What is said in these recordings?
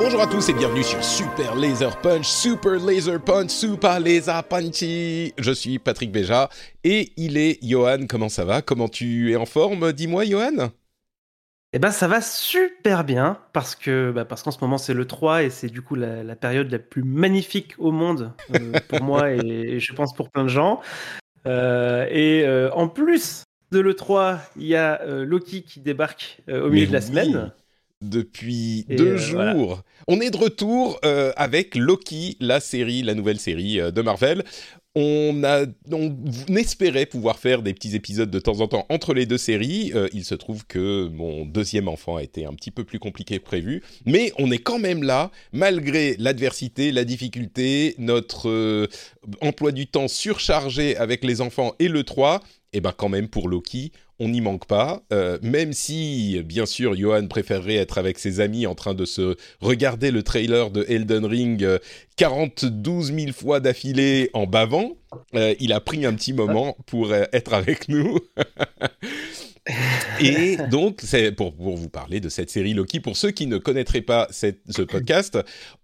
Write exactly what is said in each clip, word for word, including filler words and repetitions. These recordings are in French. Bonjour à tous et bienvenue sur Super Laser Punch, Super Laser Punch, Super Laser Punchy. Je suis Patrick Béja et il est Yohann. Comment ça va? Comment tu es en forme? Dis-moi, Yohann. Eh ben, ça va super bien parce que bah, parce qu'en ce moment c'est l'E trois et c'est du coup la, la période la plus magnifique au monde euh, pour moi et, et je pense pour plein de gens. Euh, et euh, en plus de l'E trois, il y a euh, Loki qui débarque euh, au milieu Mais de la oui. semaine. Depuis et deux euh, jours, voilà. On est de retour euh, avec Loki, la série, la nouvelle série euh, de Marvel. On, a, on espérait pouvoir faire des petits épisodes de temps en temps entre les deux séries. Euh, il se trouve que mon deuxième enfant a été un petit peu plus compliqué que prévu. Mais on est quand même là, malgré l'adversité, la difficulté, notre euh, emploi du temps surchargé avec les enfants et l'E trois. Et bien quand même pour Loki, on n'y manque pas. Euh, même si, bien sûr, Yohann préférerait être avec ses amis en train de se regarder le trailer de Elden Ring euh, quarante-deux mille fois d'affilée en bavant. Euh, il a pris un petit moment pour euh, être avec nous. Et donc, c'est pour, pour vous parler de cette série Loki. Pour ceux qui ne connaîtraient pas cette, ce podcast,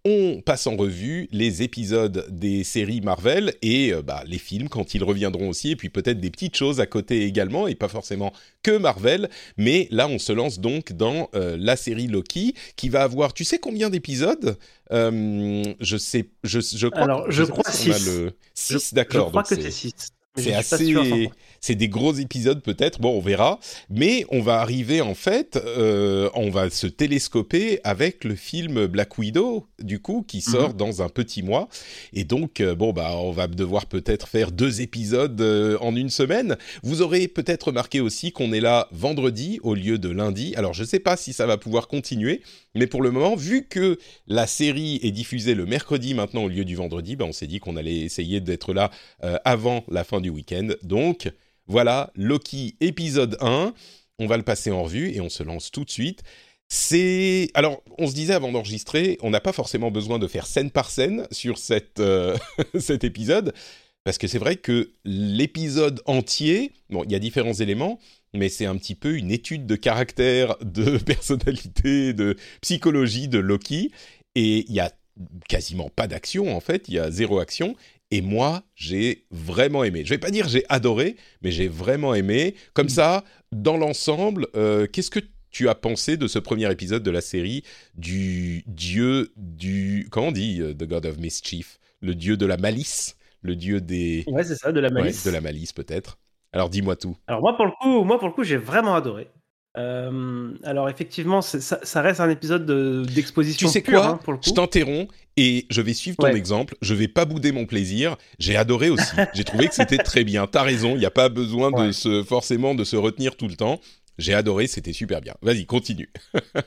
on passe en revue les épisodes des séries Marvel et euh, bah, les films quand ils reviendront aussi. Et puis peut-être des petites choses à côté également et pas forcément que Marvel. Mais là, on se lance donc dans euh, la série Loki qui va avoir... Tu sais combien d'épisodes ? Euh, je sais, je, je crois. Alors, je, je crois six. Le... six, d'accord. Je crois que c'est six. C'est assez, sûr, enfin. C'est des gros épisodes peut-être. Bon, on verra. Mais on va arriver en fait, euh, on va se télescoper avec le film Black Widow du coup qui sort mm-hmm. dans un petit mois. Et donc euh, bon bah on va devoir peut-être faire deux épisodes euh, en une semaine. Vous aurez peut-être remarqué aussi qu'on est là vendredi au lieu de lundi. Alors je sais pas si ça va pouvoir continuer, mais pour le moment vu que la série est diffusée le mercredi maintenant au lieu du vendredi, bah on s'est dit qu'on allait essayer d'être là euh, avant la fin du week-end. Donc voilà, Loki épisode un, on va le passer en revue et on se lance tout de suite. C'est... Alors, on se disait avant d'enregistrer, on n'a pas forcément besoin de faire scène par scène sur cette, euh, cet épisode, parce que c'est vrai que l'épisode entier, bon, il y a différents éléments, mais c'est un petit peu une étude de caractère, de personnalité, de psychologie de Loki, et il n'y a quasiment pas d'action en fait, il y a zéro action. Et moi, j'ai vraiment aimé. Je ne vais pas dire j'ai adoré, mais j'ai vraiment aimé. Comme ça, dans l'ensemble, euh, qu'est-ce que tu as pensé de ce premier épisode de la série du dieu du... Comment on dit uh, The God of Mischief? Le dieu de la malice? Le dieu des... Ouais, c'est ça, de la malice. Ouais, de la malice, peut-être. Alors, dis-moi tout. Alors, moi, pour le coup, moi, pour le coup j'ai vraiment adoré. Euh, alors, effectivement, ça, ça reste un épisode de, d'exposition. Tu sais pure, quoi hein, pour le coup. Je t'interromps. Et je vais suivre ton ouais. exemple, je vais pas bouder mon plaisir, j'ai adoré aussi, j'ai trouvé que c'était très bien, t'as raison, il n'y a pas besoin ouais. de se, forcément de se retenir tout le temps, j'ai adoré, c'était super bien, vas-y continue.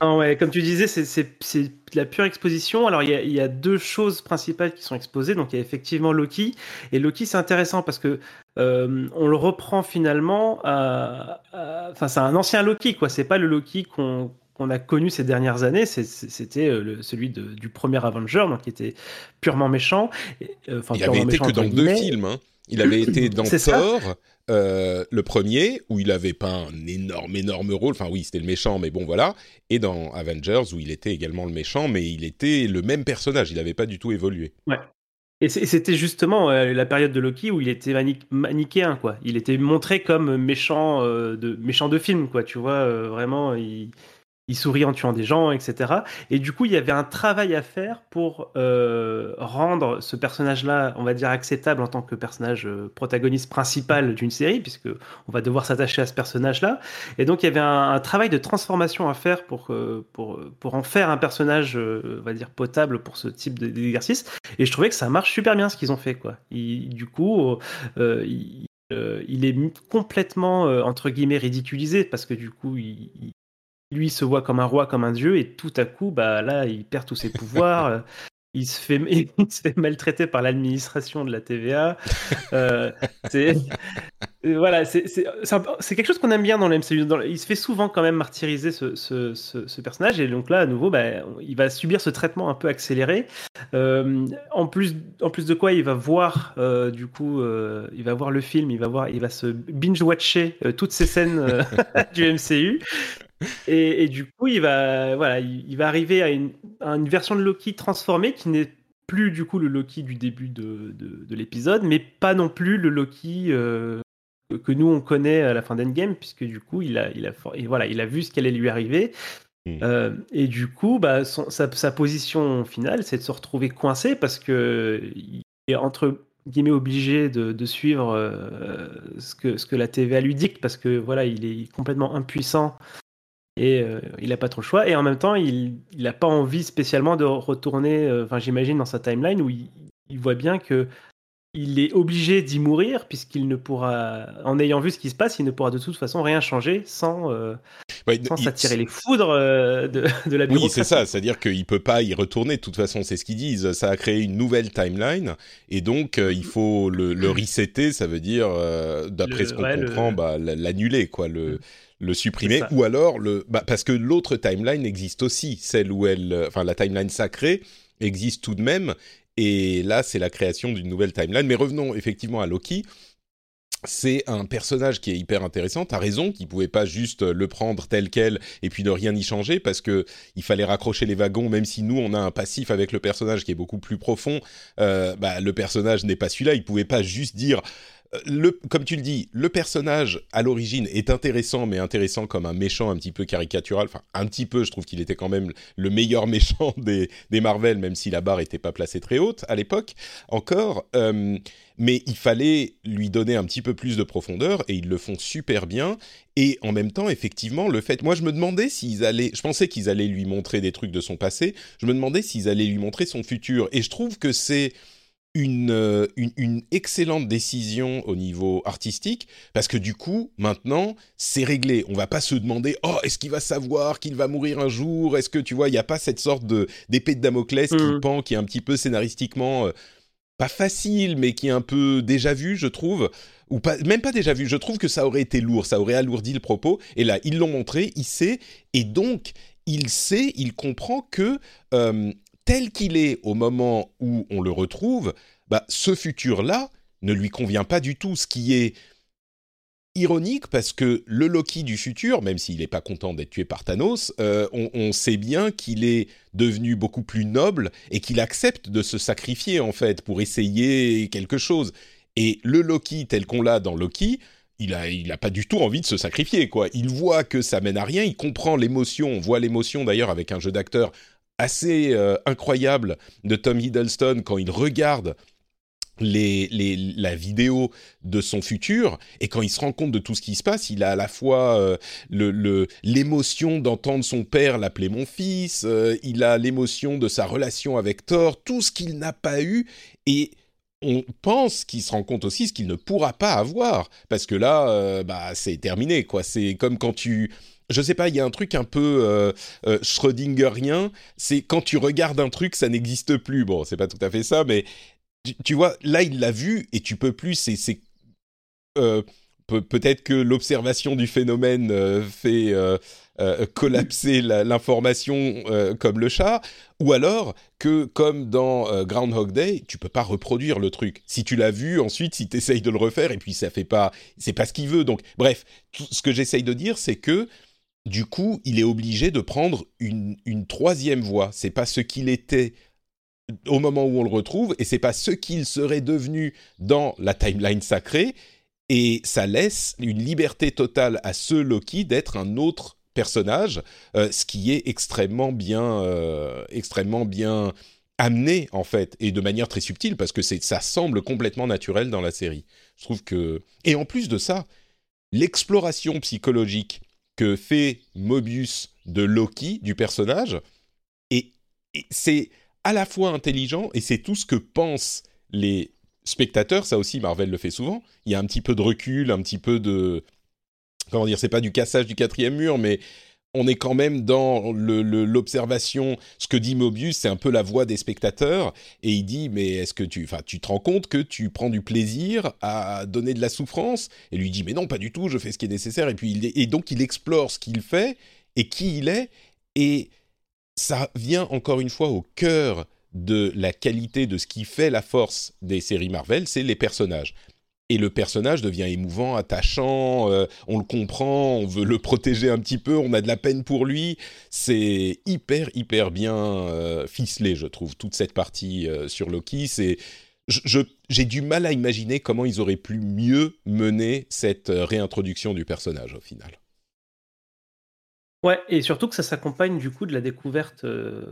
Ah ouais, comme tu disais, c'est, c'est, c'est de la pure exposition, alors il y a, y a deux choses principales qui sont exposées, donc il y a effectivement Loki, et Loki c'est intéressant parce que euh, on le reprend finalement, à, à, enfin c'est un ancien Loki quoi, c'est pas le Loki qu'on... qu'on a connu ces dernières années, c'était le, celui de, du premier Avenger, donc qui était purement méchant. Enfin, il n'avait été que dans deux films. Hein. Il avait été dans Thor, euh, le premier, où il n'avait pas un énorme, énorme rôle. Enfin oui, c'était le méchant, mais bon voilà. Et dans Avengers, où il était également le méchant, mais il était le même personnage. Il n'avait pas du tout évolué. Ouais. Et c'était justement euh, la période de Loki où il était mani- manichéen, quoi. Il était montré comme méchant, euh, de, méchant de film, quoi. Tu vois, euh, vraiment... Il... Il sourit en tuant des gens, et cetera. Et du coup, il y avait un travail à faire pour euh, rendre ce personnage-là, on va dire, acceptable en tant que personnage euh, protagoniste principal d'une série, puisque on va devoir s'attacher à ce personnage-là. Et donc, il y avait un, un travail de transformation à faire pour, euh, pour, pour en faire un personnage, euh, on va dire, potable pour ce type d'exercice. Et je trouvais que ça marche super bien, ce qu'ils ont fait, quoi. Il, du coup, euh, il, euh, il est complètement, euh, entre guillemets, ridiculisé, parce que du coup, il... il lui se voit comme un roi, comme un dieu, et tout à coup, bah là, il perd tous ses pouvoirs. Il se fait, il se fait maltraiter par l'administration de la T V A. Euh, c'est, voilà, c'est, c'est, c'est, un, c'est quelque chose qu'on aime bien dans le M C U. Dans, il se fait souvent quand même martyriser ce, ce, ce, ce personnage. Et donc là, à nouveau, bah, il va subir ce traitement un peu accéléré. Euh, en, plus, en plus de quoi, il va voir, euh, du coup, euh, il va voir le film, il va, voir, il va se binge-watcher euh, toutes ces scènes euh, du M C U. Et, et du coup, il va, voilà, il, il va arriver à une, à une version de Loki transformée qui n'est plus du coup le Loki du début de, de, de l'épisode, mais pas non plus le Loki euh, que nous on connaît à la fin d'Endgame, puisque du coup, il a, il a, et voilà, il a vu ce qui allait lui arriver. Mmh. Euh, et du coup, bah, son, sa, sa position finale, c'est de se retrouver coincé parce que il est entre guillemets obligé de, de suivre euh, ce que, ce que la T V A lui dicte, parce que voilà, il est complètement impuissant. Et euh, il n'a pas trop le choix. Et en même temps, il n'a pas envie spécialement de retourner, enfin euh, j'imagine, dans sa timeline où il, il voit bien qu'il est obligé d'y mourir, puisqu'il ne pourra, en ayant vu ce qui se passe, il ne pourra de toute façon rien changer sans, euh, ouais, sans il... s'attirer les foudres euh, de, de la bureaucratie. Oui, c'est ça. C'est-à-dire qu'il ne peut pas y retourner. De toute façon, c'est ce qu'ils disent. Ça a créé une nouvelle timeline. Et donc, euh, il faut le, le resetter. Ça veut dire, euh, d'après le, ce qu'on ouais, comprend, le... bah, l'annuler, quoi. Le... Mm. le supprimer, ou alors, le, bah, parce que l'autre timeline existe aussi, celle où elle, enfin la timeline sacrée existe tout de même, et là c'est la création d'une nouvelle timeline. Mais revenons effectivement à Loki, c'est un personnage qui est hyper intéressant, t'as raison, qu'il pouvait pas juste le prendre tel quel, et puis ne rien y changer, parce que il fallait raccrocher les wagons, même si nous on a un passif avec le personnage qui est beaucoup plus profond, euh, bah, le personnage n'est pas celui-là, il pouvait pas juste dire... Le, comme tu le dis, le personnage à l'origine est intéressant, mais intéressant comme un méchant un petit peu caricatural. Enfin, un petit peu, je trouve qu'il était quand même le meilleur méchant des, des Marvel, même si la barre n'était pas placée très haute à l'époque, encore. Euh, mais il fallait lui donner un petit peu plus de profondeur, et ils le font super bien. Et en même temps, effectivement, le fait... Moi, je me demandais s'ils allaient... Je pensais qu'ils allaient lui montrer des trucs de son passé. Je me demandais s'ils allaient lui montrer son futur. Et je trouve que c'est... Une, une, une excellente décision au niveau artistique, parce que du coup, maintenant, c'est réglé. On ne va pas se demander « Oh, est-ce qu'il va savoir qu'il va mourir un jour ?» Est-ce que, tu vois, il n'y a pas cette sorte de, d'épée de Damoclès mmh. qui pend, qui est un petit peu scénaristiquement euh, pas facile, mais qui est un peu déjà vu, je trouve. Ou pas, même pas déjà vu. Je trouve que ça aurait été lourd, ça aurait alourdi le propos. Et là, ils l'ont montré, il sait. Et donc, il sait, il comprend que... Euh, tel qu'il est au moment où on le retrouve, bah, ce futur-là ne lui convient pas du tout. Ce qui est ironique, parce que le Loki du futur, même s'il n'est pas content d'être tué par Thanos, euh, on, on sait bien qu'il est devenu beaucoup plus noble et qu'il accepte de se sacrifier, en fait, pour essayer quelque chose. Et le Loki tel qu'on l'a dans Loki... Il a, il a pas du tout envie de se sacrifier, quoi. Il voit que ça mène à rien, il comprend l'émotion, on voit l'émotion d'ailleurs avec un jeu d'acteur assez euh, incroyable de Tom Hiddleston quand il regarde les, les, la vidéo de son futur, et quand il se rend compte de tout ce qui se passe, il a à la fois euh, le, le, l'émotion d'entendre son père l'appeler mon fils, euh, il a l'émotion de sa relation avec Thor, tout ce qu'il n'a pas eu, et... on pense qu'il se rend compte aussi ce qu'il ne pourra pas avoir, parce que là, euh, bah, c'est terminé, quoi. C'est comme quand tu... Je sais pas, il y a un truc un peu euh, euh, Schrödingerien, c'est quand tu regardes un truc, ça n'existe plus. Bon, c'est pas tout à fait ça, mais tu, tu vois, là, il l'a vu, et tu peux plus, c'est... c'est euh, pe- peut-être que l'observation du phénomène euh, fait... Euh, Euh, collapser la, l'information euh, comme le chat, ou alors que, comme dans euh, Groundhog Day, tu peux pas reproduire le truc. Si tu l'as vu, ensuite, si t'essayes de le refaire, et puis ça fait pas... C'est pas ce qu'il veut, donc... Bref, tout ce que j'essaye de dire, c'est que, du coup, il est obligé de prendre une, une troisième voie. C'est pas ce qu'il était au moment où on le retrouve, et c'est pas ce qu'il serait devenu dans la timeline sacrée, et ça laisse une liberté totale à ce Loki d'être un autre personnage, euh, ce qui est extrêmement bien, euh, extrêmement bien amené, en fait, et de manière très subtile, parce que c'est, ça semble complètement naturel dans la série. Je trouve que... Et en plus de ça, l'exploration psychologique que fait Mobius de Loki, du personnage, et, et c'est à la fois intelligent, et c'est tout ce que pensent les spectateurs, ça aussi Marvel le fait souvent, il y a un petit peu de recul, un petit peu de... Comment dire, c'est pas du cassage du quatrième mur, mais on est quand même dans le, le, l'observation. Ce que dit Mobius, c'est un peu la voix des spectateurs, et il dit, mais est-ce que tu, enfin, tu te rends compte que tu prends du plaisir à donner de la souffrance? Et lui dit, mais non, pas du tout, je fais ce qui est nécessaire. Et puis il, et donc il explore ce qu'il fait et qui il est, et ça vient encore une fois au cœur de la qualité de ce qui fait la force des séries Marvel, c'est les personnages. Et le personnage devient émouvant, attachant, euh, on le comprend, on veut le protéger un petit peu, on a de la peine pour lui. C'est hyper, hyper bien euh, ficelé, je trouve, toute cette partie euh, sur Loki. C'est, je, je, j'ai du mal à imaginer comment ils auraient pu mieux mener cette réintroduction du personnage, au final. Ouais, et surtout que ça s'accompagne du coup de la découverte euh,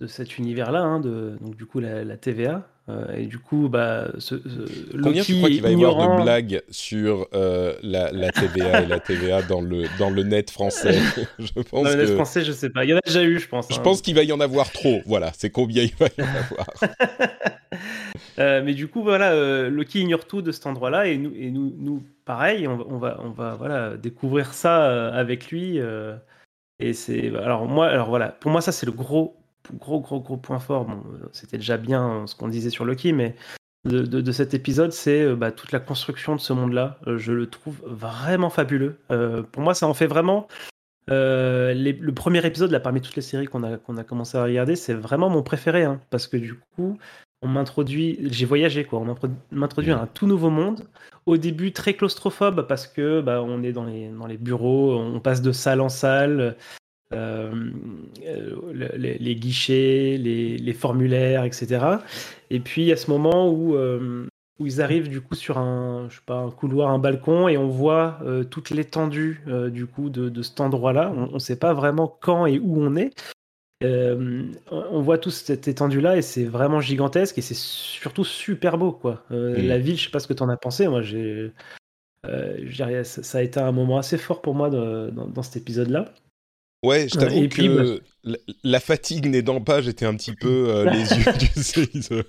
de cet univers-là, hein, de, donc du coup la, la T V A, euh, et du coup, bah, ce, ce combien Loki tu crois qu'il va y ignorant... avoir de blagues sur euh, la, la T V A et la T V A dans le, dans le net français? Je pense dans le net que... français, je sais pas, il y en a déjà eu, je pense. Je hein. pense qu'il va y en avoir trop, voilà, c'est combien il va y en avoir. euh, mais du coup, voilà, euh, Loki ignore tout de cet endroit-là, et nous, et nous, nous pareil, on, on va, on va voilà, découvrir ça euh, avec lui... Euh... Et c'est alors moi alors voilà pour moi ça c'est le gros gros gros gros point fort. Bon, c'était déjà bien ce qu'on disait sur Loki, mais de, de, de cet épisode, c'est bah, toute la construction de ce monde là je le trouve vraiment fabuleux. Euh, pour moi ça en fait vraiment euh, les, le premier épisode là parmi toutes les séries qu'on a qu'on a commencé à regarder, c'est vraiment mon préféré, hein, parce que du coup on m'introduit, j'ai voyagé quoi, on m'introduit à un tout nouveau monde. Au début très claustrophobe parce que bah, on est dans les, dans les bureaux, on passe de salle en salle, euh, les, les guichets, les, les formulaires, et cetera. Et puis à ce moment où, euh, où ils arrivent du coup sur un, je sais pas, un couloir, un balcon, et on voit euh, toute l'étendue euh, du coup de, de cet endroit-là. On ne sait pas vraiment quand et où on est. Euh, on voit toute cette étendue-là et c'est vraiment gigantesque et c'est surtout super beau, quoi. Euh, mmh. La ville, je sais pas ce que t'en as pensé, moi j'ai, euh, j'ai ça a été un moment assez fort pour moi de, dans, dans cet épisode-là. Ouais, je t'avoue et que puis, bah... la, la fatigue n'aidant pas, j'étais un petit peu euh, les yeux du séisme.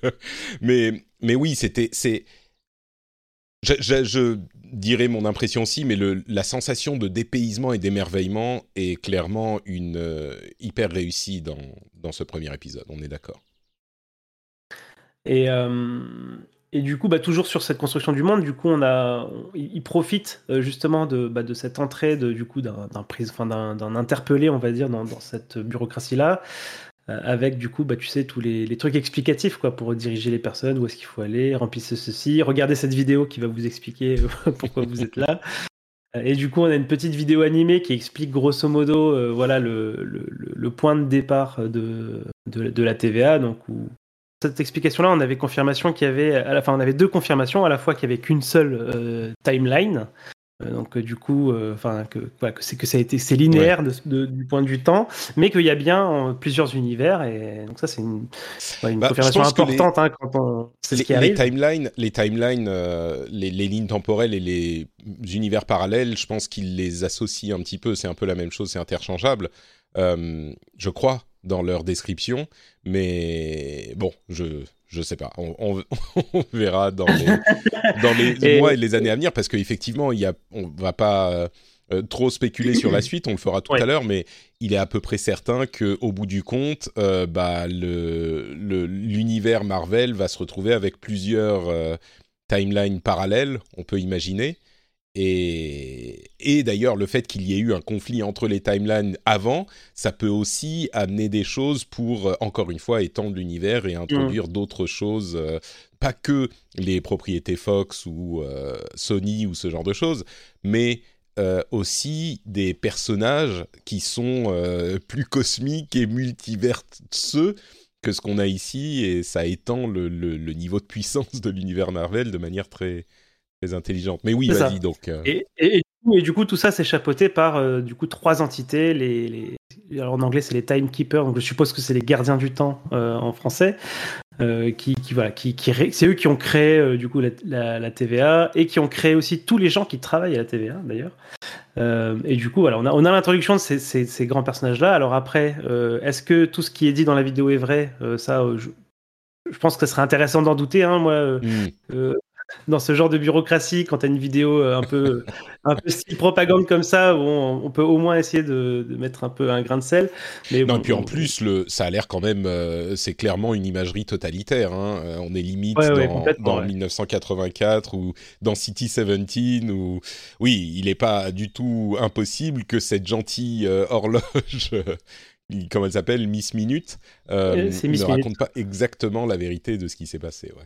Mais mais oui, c'était c'est je, je, je dirais mon impression aussi, mais le, la sensation de dépaysement et d'émerveillement est clairement une, euh, hyper réussie dans, dans ce premier épisode, on est d'accord. Et, euh, et du coup, bah, toujours sur cette construction du monde, du coup, on a, on, il profite euh, justement de, bah, de cette entrée de, du coup, d'un, d'un, prise, enfin, d'un, d'un interpellé, on va dire, dans, dans cette bureaucratie-là, avec du coup, bah, tu sais, tous les, les trucs explicatifs quoi, pour diriger les personnes, où est-ce qu'il faut aller, remplissez ceci, regardez cette vidéo qui va vous expliquer pourquoi vous êtes là. Et du coup, on a une petite vidéo animée qui explique grosso modo euh, voilà, le, le, le point de départ de, de, de la T V A. Donc, où... cette explication-là, on avait confirmation qu'il y avait, à la... enfin, on avait deux confirmations, à la fois qu'il n'y avait qu'une seule euh, timeline. Donc du coup, enfin euh, que, ouais, que c'est que ça a été c'est linéaire ouais. de, de, du point de vue temps, mais qu'il y a bien euh, plusieurs univers et donc ça c'est une, ouais, une bah, confirmation importante les, hein, quand on c'est les, ce qui les timelines, les timelines, euh, les, les lignes temporelles et les univers parallèles, je pense qu'ils les associent un petit peu. C'est un peu la même chose, c'est interchangeable, euh, je crois dans leur description, mais bon je Je sais pas, on, on, on verra dans les, dans les et mois et les années à venir, parce qu'effectivement, il y a, on va pas euh, trop spéculer sur la suite, on le fera tout ouais. à l'heure, mais il est à peu près certain qu'au bout du compte, euh, bah, le, le, l'univers Marvel va se retrouver avec plusieurs euh, timelines parallèles, on peut imaginer. Et, et d'ailleurs, le fait qu'il y ait eu un conflit entre les timelines avant, ça peut aussi amener des choses pour, encore une fois, étendre l'univers et introduire mmh. d'autres choses, euh, pas que les propriétés Fox ou euh, Sony ou ce genre de choses, mais euh, aussi des personnages qui sont euh, plus cosmiques et multiverseux que ce qu'on a ici, et ça étend le, le, le niveau de puissance de l'univers Marvel de manière très... intelligente. Mais oui, c'est vas-y ça. donc. Euh... Et, et, et, et du coup, tout ça, c'est chapeauté par euh, du coup trois entités. Les, les... Alors en anglais, c'est les timekeepers. Donc je suppose que c'est les gardiens du temps euh, en français. Euh, qui, qui voilà, qui, qui ré... c'est eux qui ont créé euh, du coup la, la, la T V A et qui ont créé aussi tous les gens qui travaillent à la T V A d'ailleurs. Euh, et du coup, voilà, on a, on a l'introduction de ces, ces, ces grands personnages-là. Alors après, euh, est-ce que tout ce qui est dit dans la vidéo est vrai? euh, Ça, euh, je... je pense que ce serait intéressant d'en douter. Hein, moi. Euh, mm. euh, dans ce genre de bureaucratie, quand tu as une vidéo un peu, un peu style propagande comme ça, on, on peut au moins essayer de, de mettre un peu un grain de sel. Mais non, bon, et puis en plus, le, ça a l'air quand même, euh, c'est clairement une imagerie totalitaire. Hein. Euh, on est limite ouais, ouais, dans, dans ouais. dix-neuf cent quatre-vingt-quatre ou dans City dix-sept. Ou... Oui, il n'est pas du tout impossible que cette gentille euh, horloge... comment elle s'appelle, Miss Minute, euh, Miss ne Minute. raconte pas exactement la vérité de ce qui s'est passé. Ouais.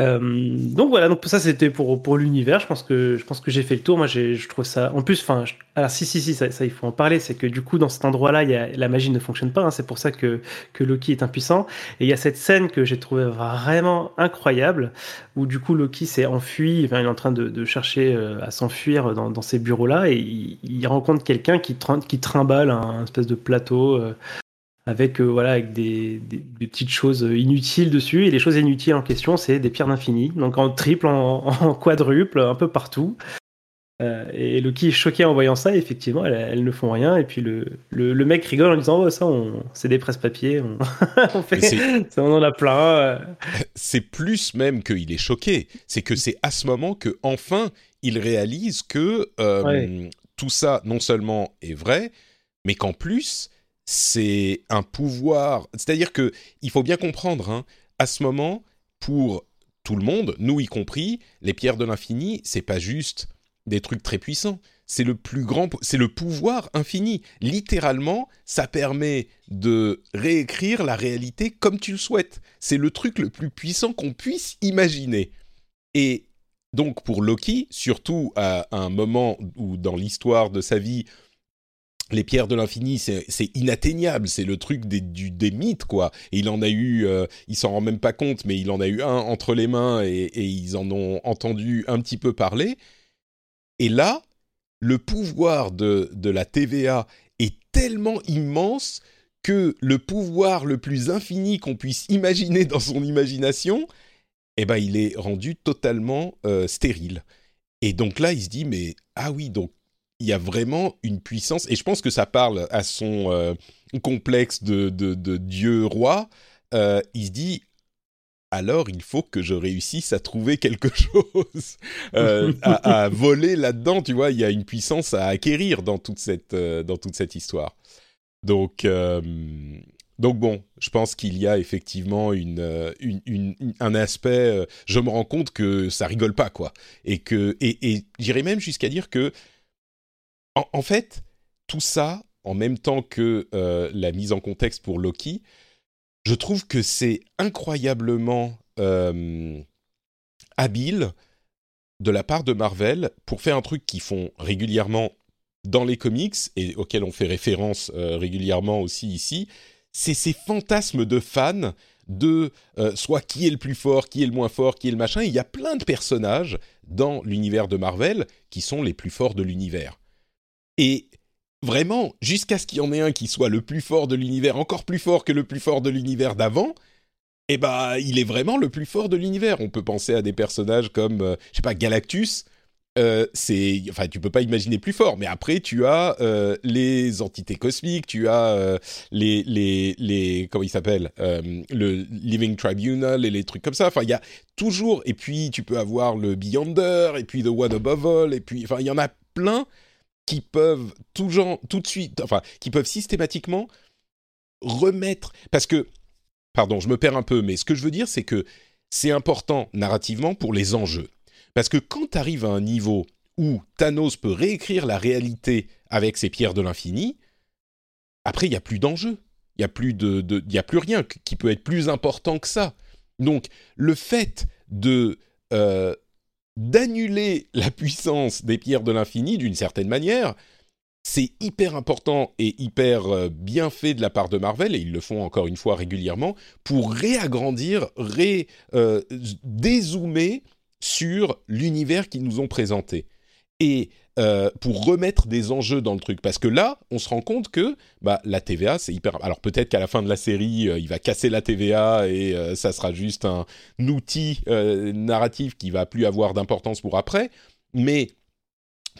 Euh, donc voilà, donc ça c'était pour, pour l'univers, je pense, que, je pense que j'ai fait le tour, moi j'ai, je trouve ça... En plus, enfin, je... alors si, si, si, ça, ça il faut en parler, c'est que du coup dans cet endroit-là, y a... la magie ne fonctionne pas, hein, c'est pour ça que, que Loki est impuissant, et il y a cette scène que j'ai trouvée vraiment incroyable, où du coup Loki s'est enfui, enfin, il est en train de, de chercher à s'enfuir dans, dans ces bureaux-là, et il, il rencontre quelqu'un qui, trin- qui trimballe un, un espèce de plateau... Euh... avec, euh, voilà, avec des, des, des petites choses inutiles dessus. Et les choses inutiles en question, c'est des pierres d'infini. Donc en triple, en, en quadruple, un peu partout. Euh, et Loki est choqué en voyant ça. Et effectivement, elles, elles ne font rien. Et puis le, le, le mec rigole en disant « Oh, ça, on, c'est des presse-papiers. On, on, fait, ça, on en a plein. » C'est plus même qu'il est choqué. C'est que c'est à ce moment qu'enfin, il réalise que euh, ouais. tout ça, non seulement est vrai, mais qu'en plus... c'est un pouvoir... C'est-à-dire qu'il faut bien comprendre, hein, à ce moment, pour tout le monde, nous y compris, les pierres de l'infini, c'est pas juste des trucs très puissants. C'est le plus grand... C'est le pouvoir infini. Littéralement, ça permet de réécrire la réalité comme tu le souhaites. C'est le truc le plus puissant qu'on puisse imaginer. Et donc, pour Loki, surtout à un moment où, dans l'histoire de sa vie... les pierres de l'infini, c'est, c'est inatteignable, c'est le truc des, du, des mythes, quoi. Et il en a eu, euh, il s'en rend même pas compte, mais il en a eu un entre les mains et, et ils en ont entendu un petit peu parler. Et là, le pouvoir de, de la T V A est tellement immense que le pouvoir le plus infini qu'on puisse imaginer dans son imagination, eh ben, il est rendu totalement euh, stérile. Et donc là, il se dit, mais ah oui, donc, il y a vraiment une puissance, et je pense que ça parle à son euh, complexe de, de, de dieu-roi, euh, il se dit, alors il faut que je réussisse à trouver quelque chose, euh, à, à voler là-dedans, tu vois, il y a une puissance à acquérir dans toute cette, euh, dans toute cette histoire. Donc, euh, donc bon, je pense qu'il y a effectivement une, une, une, une, un aspect, je me rends compte que ça rigole pas, quoi, et, que, et, et j'irais même jusqu'à dire que En, en fait, tout ça, en même temps que euh, la mise en contexte pour Loki, je trouve que c'est incroyablement euh, habile de la part de Marvel pour faire un truc qu'ils font régulièrement dans les comics et auquel on fait référence euh, régulièrement aussi ici, c'est ces fantasmes de fans de euh, soit qui est le plus fort, qui est le moins fort, qui est le machin. Il y a plein de personnages dans l'univers de Marvel qui sont les plus forts de l'univers. Et vraiment, jusqu'à ce qu'il y en ait un qui soit le plus fort de l'univers, encore plus fort que le plus fort de l'univers d'avant, eh ben, il est vraiment le plus fort de l'univers. On peut penser à des personnages comme, euh, je sais pas, Galactus. Euh, c'est, enfin, tu peux pas imaginer plus fort. Mais après, tu as euh, les entités cosmiques, tu as euh, les, les, les, comment ils s'appellent, euh, le Living Tribunal et les trucs comme ça. Enfin, il y a toujours. Et puis, tu peux avoir le Beyonder et puis The One Above All. Et puis, enfin, il y en a plein. Qui peuvent tout genre, tout de suite, enfin, qui peuvent systématiquement remettre, parce que, pardon, je me perds un peu, mais ce que je veux dire, c'est que c'est important narrativement pour les enjeux, parce que quand tu arrives à un niveau où Thanos peut réécrire la réalité avec ses pierres de l'infini, après il y a plus d'enjeux, il y a plus de, de, il y a plus rien qui peut être plus important que ça. Donc le fait de euh, d'annuler la puissance des pierres de l'infini d'une certaine manière, c'est hyper important et hyper bien fait de la part de Marvel, et ils le font encore une fois régulièrement, pour réagrandir, ré, euh, dézoomer sur l'univers qu'ils nous ont présenté. Et euh, pour remettre des enjeux dans le truc. Parce que là, on se rend compte que bah, la T V A, c'est hyper... Alors peut-être qu'à la fin de la série, euh, il va casser la T V A et euh, ça sera juste un outil euh, narratif qui va plus avoir d'importance pour après. Mais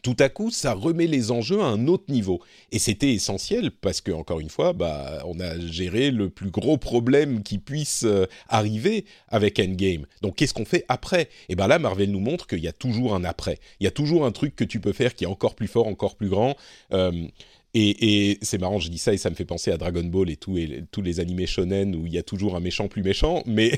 tout à coup, ça remet les enjeux à un autre niveau. Et c'était essentiel parce que, encore une fois, bah, on a géré le plus gros problème qui puisse euh, arriver avec Endgame. Donc, qu'est-ce qu'on fait après ? Et bien là, Marvel nous montre qu'il y a toujours un après. Il y a toujours un truc que tu peux faire qui est encore plus fort, encore plus grand. Euh, et, et c'est marrant, je dis ça et ça me fait penser à Dragon Ball et, tout, et tous les animés shonen où il y a toujours un méchant plus méchant. Mais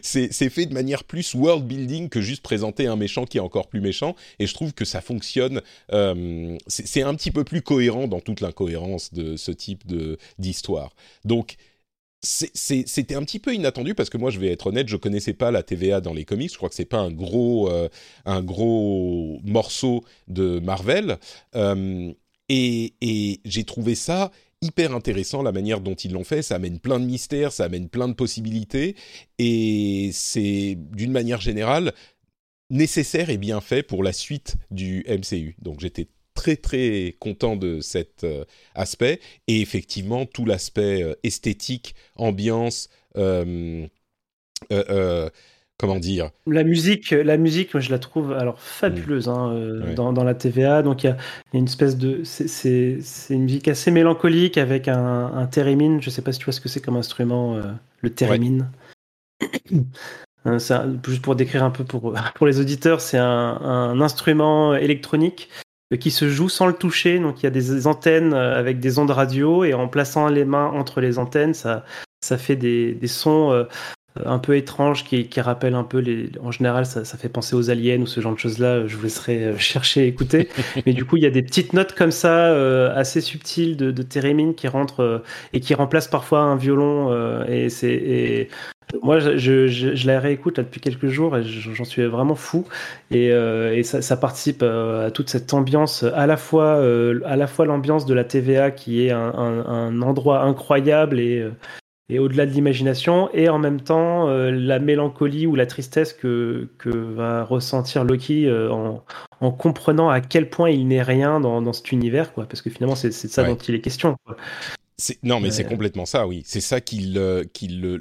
c'est, c'est fait de manière plus world building que juste présenter un méchant qui est encore plus méchant. Et je trouve que ça fonctionne. Euh, c'est, c'est un petit peu plus cohérent dans toute l'incohérence de ce type de, d'histoire. Donc... C'est, c'est, c'était un petit peu inattendu parce que moi, je vais être honnête, je connaissais pas la T V A dans les comics. Je crois que c'est pas un gros, euh, un gros morceau de Marvel. Euh, et, et j'ai trouvé ça hyper intéressant, la manière dont ils l'ont fait. Ça amène plein de mystères, ça amène plein de possibilités. Et c'est, d'une manière générale, nécessaire et bien fait pour la suite du M C U. Donc, j'étais très très content de cet euh, aspect, et effectivement tout l'aspect euh, esthétique, ambiance, euh, euh, euh, comment dire, la musique, la musique moi je la trouve alors fabuleuse, mmh. hein, euh, ouais. dans, dans la T V A, donc il y, y a une espèce de c'est, c'est, c'est une musique assez mélancolique avec un, un theremin, je sais pas si tu vois ce que c'est comme instrument, euh, le theremin. Ouais. hein, ça, juste pour décrire un peu pour, pour les auditeurs, c'est un, un instrument électronique qui se joue sans le toucher, donc il y a des antennes avec des ondes radio, et en plaçant les mains entre les antennes, ça, ça fait des, des sons euh, un peu étranges qui, qui rappellent un peu, les, en général ça, ça fait penser aux aliens ou ce genre de choses-là, je vous laisserai chercher, écouter, mais du coup il y a des petites notes comme ça, euh, assez subtiles de, de theremin qui rentrent euh, et qui remplacent parfois un violon, euh, et c'est... Et... Moi, je, je, je la réécoute là, depuis quelques jours et j'en suis vraiment fou. Et, euh, et ça, ça participe à toute cette ambiance, à la fois, euh, à la fois l'ambiance de la T V A qui est un, un, un endroit incroyable et, et au-delà de l'imagination, et en même temps euh, la mélancolie ou la tristesse que, que va ressentir Loki euh, en, en comprenant à quel point il n'est rien dans, dans cet univers, quoi, parce que finalement, c'est, c'est de ça ouais. dont il est question. Quoi. C'est, non, mais ouais. c'est complètement ça, oui. C'est ça qu'il... Euh, qu'il euh...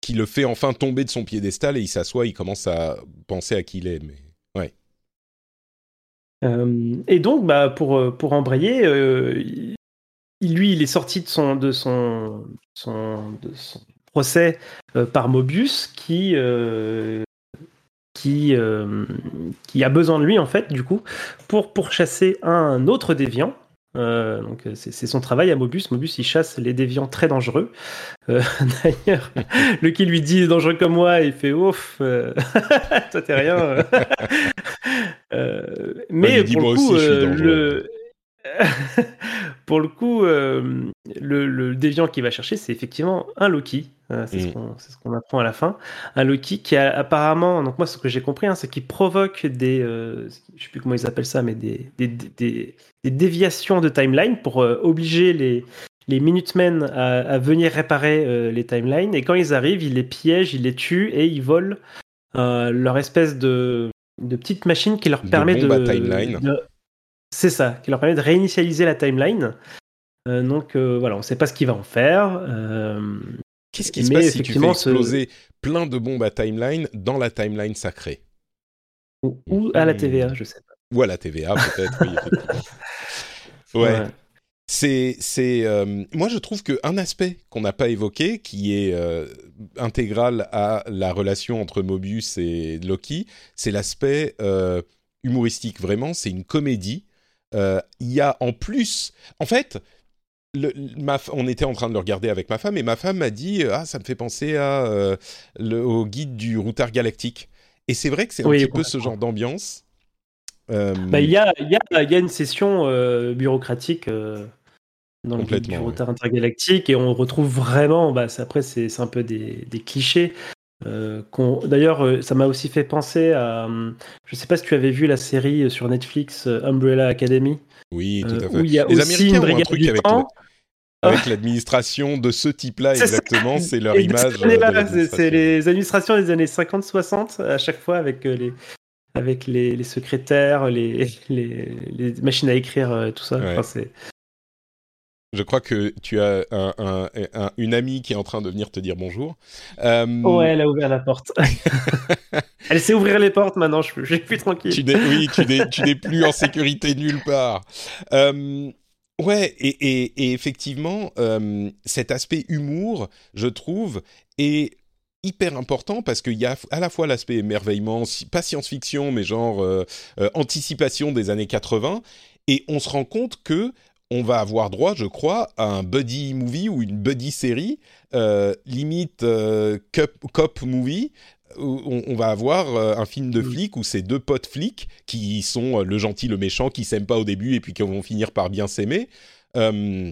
qui le fait enfin tomber de son piédestal et il s'assoit, il commence à penser à qui il est. Mais... Ouais. Euh, et donc, bah, pour, pour embrayer, euh, lui, il est sorti de son, de son, son, de son procès euh, par Mobius qui... Euh, qui, euh, qui a besoin de lui, en fait, du coup, pour pourchasser un autre déviant. Euh, donc c'est, c'est son travail à Mobius. Mobius, il chasse les déviants très dangereux. Euh, d'ailleurs, Loki lui dit dangereux comme moi, et il fait ouf, euh, toi t'es rien. euh, mais ouais, pour, le coup, euh, le... pour le coup, euh, le, le déviant qu'il va chercher, c'est effectivement un Loki. Euh, c'est, mmh. ce qu'on, c'est ce qu'on apprend à la fin. Un Loki qui a apparemment, donc moi ce que j'ai compris, hein, c'est qu'il provoque des, euh, je sais plus comment ils appellent ça, mais des, des, des, des, des déviations de timeline pour euh, obliger les, les Minutemen à, à venir réparer euh, les timelines. Et quand ils arrivent, ils les piègent, ils les tuent et ils volent euh, leur espèce de, de petite machine qui leur permet de, de, de, c'est ça, qui leur permet de réinitialiser la timeline. Euh, donc euh, voilà, on ne sait pas ce qu'il va en faire. Euh, Qu'est-ce qui se passe si tu fais exploser ce... plein de bombes à timeline dans la timeline sacrée ? Ou, ou à la T V A, je sais pas. Ou à la T V A, peut-être, oui, effectivement. Ouais. ouais. C'est, c'est, euh, moi, je trouve qu'un aspect qu'on n'a pas évoqué, qui est euh, intégral à la relation entre Mobius et Loki, c'est l'aspect euh, humoristique, vraiment. C'est une comédie. Il euh, y a en plus... En fait... Le, ma, on était en train de le regarder avec ma femme et ma femme m'a dit « Ah, ça me fait penser à, euh, le, au guide du routard galactique ». Et c'est vrai que c'est un oui, petit peu ce genre d'ambiance. Euh... Bah, y a, y a, y a une session euh, bureaucratique euh, dans le guide du routard ouais. intergalactique et on retrouve vraiment, bah, c'est, après c'est, c'est un peu des, des clichés. Euh, qu'on... D'ailleurs, ça m'a aussi fait penser à... Je ne sais pas si tu avais vu la série sur Netflix, Umbrella Academy. Oui, tout à fait. Les Américains ont un truc avec, le, avec l'administration de ce type-là, c'est exactement, ça. C'est leur image. Là, c'est, c'est les administrations des années cinquante soixante, à chaque fois, avec les, avec les, les secrétaires, les, les, les machines à écrire, tout ça. Ouais. Enfin, c'est... Je crois que tu as un, un, un, une amie qui est en train de venir te dire bonjour. Euh... Ouais, elle a ouvert la porte. Elle sait ouvrir les portes maintenant, je suis plus tranquille. Tu n'es, oui, tu n'es, tu n'es plus en sécurité nulle part. Euh... Ouais, et, et, et effectivement, euh, cet aspect humour, je trouve, est hyper important parce qu'il y a à la fois l'aspect émerveillement, pas science-fiction, mais genre euh, euh, anticipation des années quatre-vingts, et on se rend compte que on va avoir droit, je crois, à un buddy movie ou une buddy série, euh, limite euh, cop, cop movie. On, on va avoir un film de flic où c'est deux potes flics qui sont le gentil, le méchant, qui s'aiment pas au début et puis qui vont finir par bien s'aimer euh,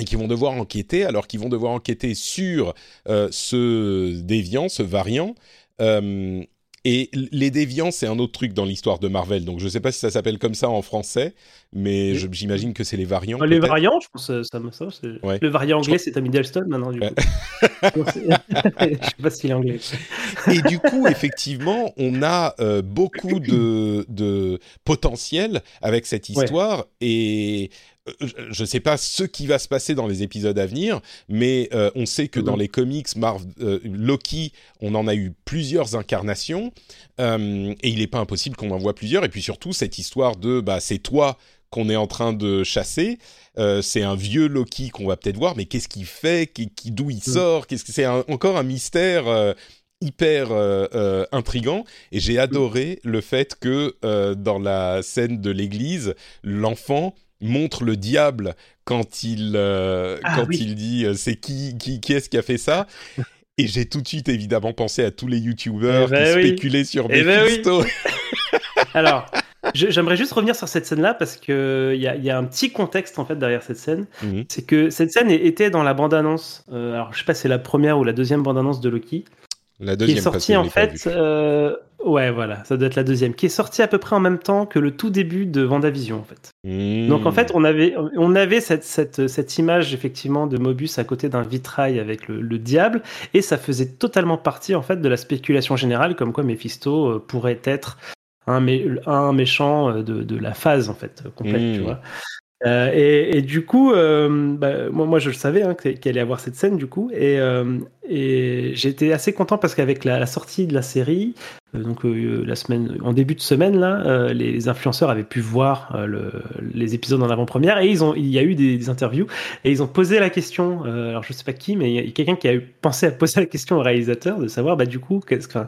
et qui vont devoir enquêter, alors qu'ils vont devoir enquêter sur euh, ce déviant, ce variant. Euh, et les déviants, c'est un autre truc dans l'histoire de Marvel, donc je sais pas si ça s'appelle comme ça en français, mais je, j'imagine que c'est les variants. Les peut-être. Variants, je pense que ça me semble. Ouais. Le variant anglais, je... c'est Tom Hiddleston maintenant, du coup. Je sais pas s'il est anglais. Et du coup, effectivement, on a euh, beaucoup de, de potentiel avec cette histoire, ouais. Et je ne sais pas ce qui va se passer dans les épisodes à venir, mais euh, on sait que mmh. dans les comics, Marv, euh, Loki, on en a eu plusieurs incarnations, euh, et il n'est pas impossible qu'on en voit plusieurs. Et puis surtout, cette histoire de bah, « c'est toi » qu'on est en train de chasser, euh, c'est un vieux Loki qu'on va peut-être voir, mais qu'est-ce qu'il fait, qu'est- d'où il sort, qu'est-ce que c'est un, encore un mystère euh, hyper euh, euh, intriguant. Et j'ai adoré le fait que euh, dans la scène de l'église, l'enfant montre le diable quand il euh, ah, quand oui. il dit euh, c'est qui qui qui est-ce qui a fait ça. Et j'ai tout de suite évidemment pensé à tous les youtubeurs eh ben qui oui. spéculaient sur Mephisto. Eh ben oui. Alors Je, j'aimerais juste revenir sur cette scène-là parce que il y a, y a un petit contexte en fait derrière cette scène, mmh. c'est que cette scène était dans la bande-annonce. Euh, alors je sais pas si c'est la première ou la deuxième bande-annonce de Loki. La deuxième. Qui est sortie en fait, euh, ouais voilà, ça doit être la deuxième, qui est sortie à peu près en même temps que le tout début de WandaVision en fait. Mmh. Donc en fait on avait on avait cette cette cette image effectivement de Mobius à côté d'un vitrail avec le, le diable, et ça faisait totalement partie en fait de la spéculation générale comme quoi Mephisto euh, pourrait être Un, mé- un méchant de, de la phase en fait complète, mmh. tu vois. Euh, et, et du coup, euh, bah, moi, moi je le savais hein, qu'il allait y avoir cette scène du coup, et, euh, et j'étais assez content parce qu'avec la, la sortie de la série, euh, donc euh, la semaine, en début de semaine là, euh, les, les influenceurs avaient pu voir euh, le, les épisodes en avant-première, et ils ont, il y a eu des, des interviews et ils ont posé la question. Euh, alors je sais pas qui, mais il y a quelqu'un qui a eu pensé à poser la question au réalisateur de savoir bah du coup qu'est-ce que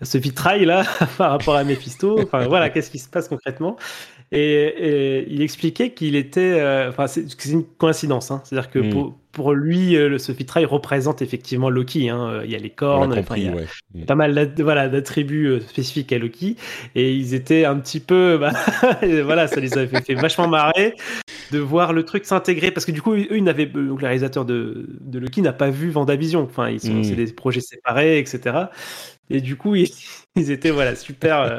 ce vitrail là par rapport à Mephisto, enfin voilà qu'est-ce qui se passe concrètement. Et, et il expliquait qu'il était, euh, enfin c'est, c'est une coïncidence, hein. C'est-à-dire que mmh. pour, pour lui, euh, ce vitrail représente effectivement Loki. Hein. Il y a les cornes, compris, il y a ouais. pas mal d'at- voilà, d'attributs spécifiques à Loki, et ils étaient un petit peu, bah, voilà, ça les avait fait vachement marrer de voir le truc s'intégrer, parce que du coup, eux, ils n'avaient, donc le réalisateur de, de Loki n'a pas vu WandaVision. Enfin, ils sont, mmh. c'est des projets séparés, et cetera. Et du coup, ils, ils étaient voilà super. Euh,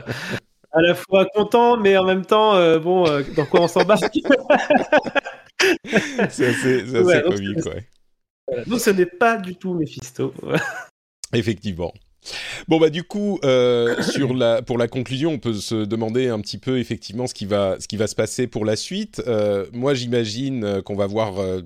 à la fois content, mais en même temps, euh, bon, euh, dans quoi on s'embarque. C'est assez, c'est assez ouais, comique, donc, ouais. Voilà. Donc, ce n'est pas du tout Mephisto. Effectivement. Bon, bah, du coup, euh, sur la, pour la conclusion, on peut se demander un petit peu, effectivement, ce qui va, ce qui va se passer pour la suite. Euh, moi, j'imagine qu'on va voir... Euh,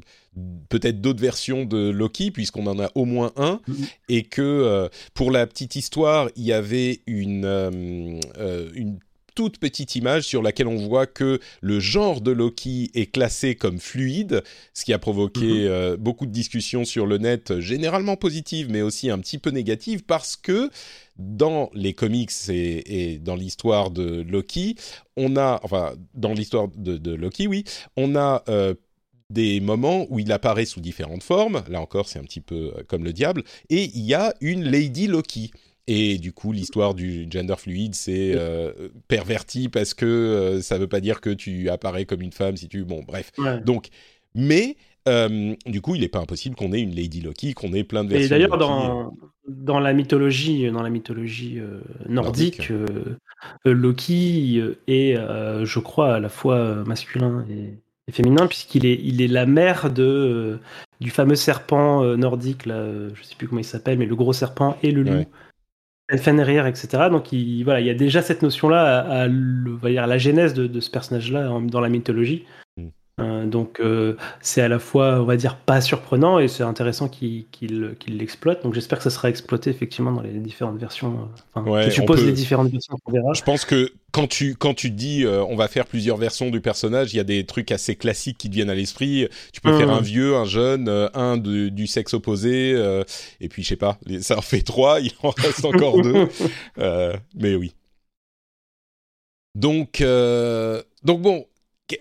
peut-être d'autres versions de Loki, puisqu'on en a au moins un, mmh. et que euh, pour la petite histoire, il y avait une, euh, euh, une toute petite image sur laquelle on voit que le genre de Loki est classé comme fluide, ce qui a provoqué mmh. euh, beaucoup de discussions sur le net, généralement positives, mais aussi un petit peu négatives, parce que dans les comics et, et dans l'histoire de Loki, on a, enfin, dans l'histoire de, de Loki, oui, on a... Euh, des moments où il apparaît sous différentes formes, là encore c'est un petit peu comme le diable, et il y a une Lady Loki. Et du coup, l'histoire du gender fluide, c'est euh, perverti parce que euh, ça ne veut pas dire que tu apparais comme une femme si tu... Bon, bref. Ouais. Donc, mais... Euh, du coup, il n'est pas impossible qu'on ait une Lady Loki, qu'on ait plein de versions. Et d'ailleurs, dans, dans la mythologie, dans la mythologie euh, nordique, nordique. Euh, Loki est, euh, je crois, à la fois masculin et... Et féminin, puisqu'il est, il est la mère de, euh, du fameux serpent euh, nordique, là, euh, je ne sais plus comment il s'appelle, mais le gros serpent et le loup, ouais. le Fenrir, et cetera. Donc il, voilà, il y a déjà cette notion-là à, à, le, à la genèse de, de ce personnage-là dans la mythologie. Euh, donc euh, c'est à la fois, on va dire, pas surprenant, et c'est intéressant qu'il, qu'il, qu'il l'exploite. Donc j'espère que ça sera exploité effectivement dans les différentes versions. Enfin, ouais, je suppose peut... les différentes versions qu'on verra. Je pense que quand tu, quand tu dis euh, on va faire plusieurs versions du personnage, il y a des trucs assez classiques qui te viennent à l'esprit. Tu peux mmh. faire un vieux, un jeune, un de, du sexe opposé, euh, et puis je sais pas, ça en fait trois, il en reste encore deux. Euh, mais oui. Donc, euh, donc bon,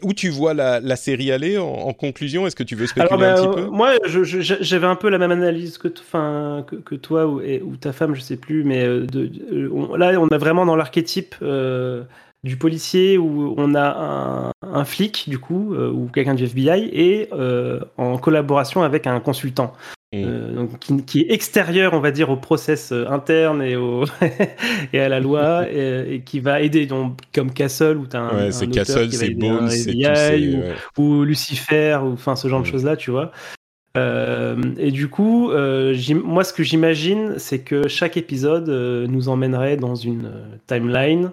où tu vois la, la série aller en, en conclusion? Est-ce que tu veux spéculer Alors, bah, un petit peu? Moi, je, je, j'avais un peu la même analyse que, t- que, que toi ou, et, ou ta femme, je sais plus, mais de, de, on, là, on a vraiment dans l'archétype euh, du policier où on a un, un flic, du coup, euh, ou quelqu'un du F B I, et euh, en collaboration avec un consultant. Euh, donc, qui, qui est extérieur, on va dire, au process euh, interne et, au et à la loi, et, et qui va aider, donc, comme Castle, où tu as un, ouais, un c'est auteur Castle, qui va c'est aider Bones, un F B I, c'est tout, c'est, ouais. ou, ou Lucifer, ou enfin ce genre ouais. de choses-là, tu vois. Euh, et du coup, euh, moi, ce que j'imagine, c'est que chaque épisode euh, nous emmènerait dans une euh, timeline,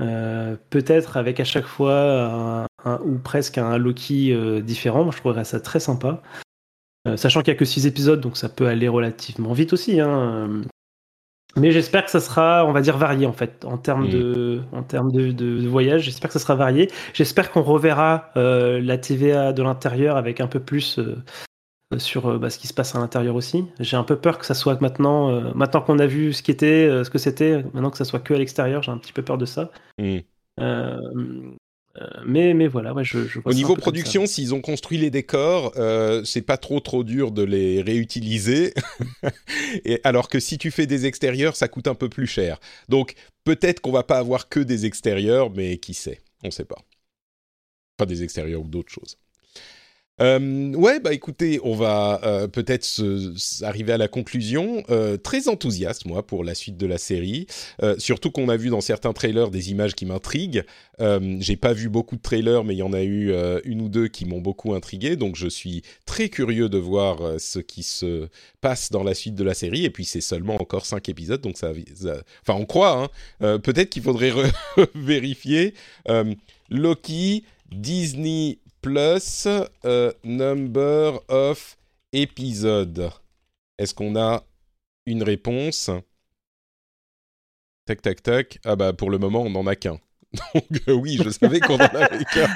euh, peut-être avec à chaque fois un, un, ou presque un Loki euh, différent. Moi, je trouverais ça très sympa. Sachant qu'il n'y a que six épisodes, donc ça peut aller relativement vite aussi. Hein. Mais j'espère que ça sera, on va dire, varié, en fait, en termes mmh. de, en termes de, de, de voyage. J'espère que ça sera varié. J'espère qu'on reverra euh, la T V A de l'intérieur avec un peu plus euh, sur euh, bah, ce qui se passe à l'intérieur aussi. J'ai un peu peur que ça soit maintenant, euh, maintenant qu'on a vu ce qui était, euh, ce que c'était, maintenant que ça soit que à l'extérieur, j'ai un petit peu peur de ça. Mmh. Euh, Mais, mais voilà, ouais, je, je vois. Au niveau production, s'ils ont construit les décors, euh, c'est pas trop trop dur de les réutiliser. Et alors que si tu fais des extérieurs, ça coûte un peu plus cher. Donc peut-être qu'on va pas avoir que des extérieurs, mais qui sait, on sait pas. Pas des extérieurs ou d'autres choses. Euh, ouais, bah écoutez, on va euh, peut-être se, se arriver à la conclusion. Euh, très enthousiaste, moi, pour la suite de la série. Euh, surtout qu'on a vu dans certains trailers des images qui m'intriguent. Euh, j'ai pas vu beaucoup de trailers, mais il y en a eu euh, une ou deux qui m'ont beaucoup intrigué. Donc, je suis très curieux de voir euh, ce qui se passe dans la suite de la série. Et puis, c'est seulement encore cinq épisodes, donc ça... ça... Enfin, on croit, hein. Euh, peut-être qu'il faudrait re- vérifier. Euh, Loki, Disney... Plus euh, number of épisodes. Est-ce qu'on a une réponse? Tac, tac, tac. Ah bah pour le moment, on n'en a qu'un. Donc euh, oui, je savais qu'on en avait qu'un.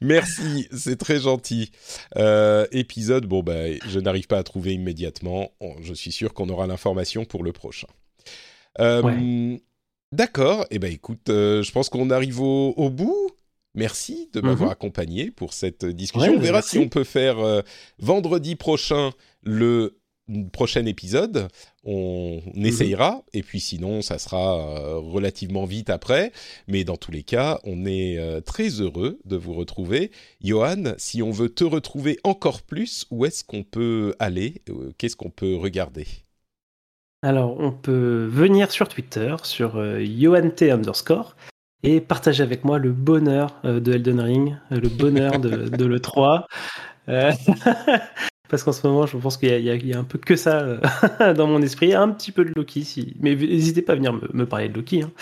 Merci, c'est très gentil. Euh, épisode, bon bah je n'arrive pas à trouver immédiatement. Je suis sûr qu'on aura l'information pour le prochain. Euh, ouais. D'accord. Eh ben écoute, euh, je pense qu'on arrive au, au bout. Merci de m'avoir mmh. accompagné pour cette discussion. Ouais, on verra merci. Si on peut faire euh, vendredi prochain le prochain épisode. On mmh. essayera. Et puis sinon, ça sera euh, relativement vite après. Mais dans tous les cas, on est euh, très heureux de vous retrouver. Yohann, si on veut te retrouver encore plus, où est-ce qu'on peut aller? Qu'est-ce qu'on peut regarder? Alors, on peut venir sur Twitter, sur euh, yohannt underscore. Et partagez avec moi le bonheur euh, de Elden Ring, euh, le bonheur de, de l'E trois. Euh, parce qu'en ce moment, je pense qu'il y a, il y a, il y a un peu que ça euh, dans mon esprit. Un petit peu de Loki, si... mais n'hésitez pas à venir me, me parler de Loki. Hein.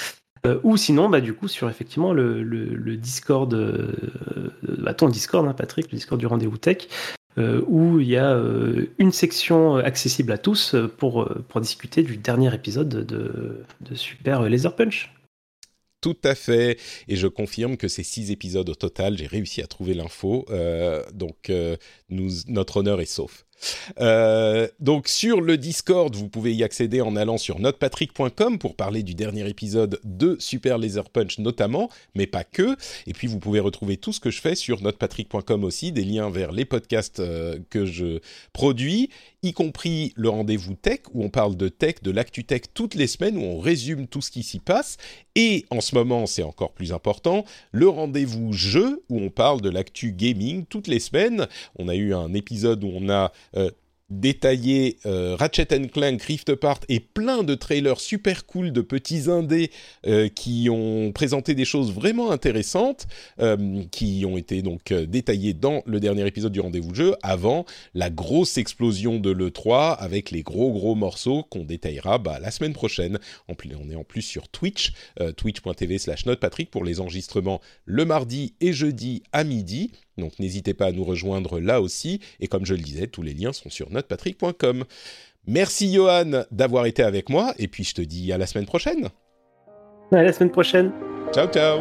Euh, ou sinon, bah, du coup, sur effectivement le, le, le Discord, euh, bah, ton Discord, hein, Patrick, le Discord du Rendez-vous Tech, euh, où il y a euh, une section accessible à tous pour, pour discuter du dernier épisode de, de Super Laser Punch. Tout à fait, et je confirme que ces six épisodes au total, j'ai réussi à trouver l'info, euh, donc euh, nous, notre honneur est sauf. Euh, donc sur le Discord, vous pouvez y accéder en allant sur note patrick point com pour parler du dernier épisode de Super Laser Punch notamment, mais pas que. Et puis vous pouvez retrouver tout ce que je fais sur note patrick point com aussi, des liens vers les podcasts euh, que je produis, y compris le Rendez-vous Tech où on parle de tech, de l'actu tech toutes les semaines, où on résume tout ce qui s'y passe. Et en ce moment, c'est encore plus important, le Rendez-vous Jeu où on parle de l'actu gaming toutes les semaines. On a eu un épisode où on a Euh, détaillé euh, Ratchet Clank Rift Apart et plein de trailers super cool de petits indés euh, qui ont présenté des choses vraiment intéressantes euh, qui ont été donc euh, détaillées dans le dernier épisode du Rendez-vous Jeu avant la grosse explosion de l'E trois avec les gros gros morceaux qu'on détaillera bah, la semaine prochaine. En plus, on est en plus sur Twitch, euh, twitch point t v slash note patrick pour les enregistrements le mardi et jeudi à midi. Donc n'hésitez pas à nous rejoindre là aussi. Et comme je le disais, tous les liens sont sur notre patrick point com. Merci Yohann d'avoir été avec moi. Et puis je te dis à la semaine prochaine. À la semaine prochaine. Ciao, ciao.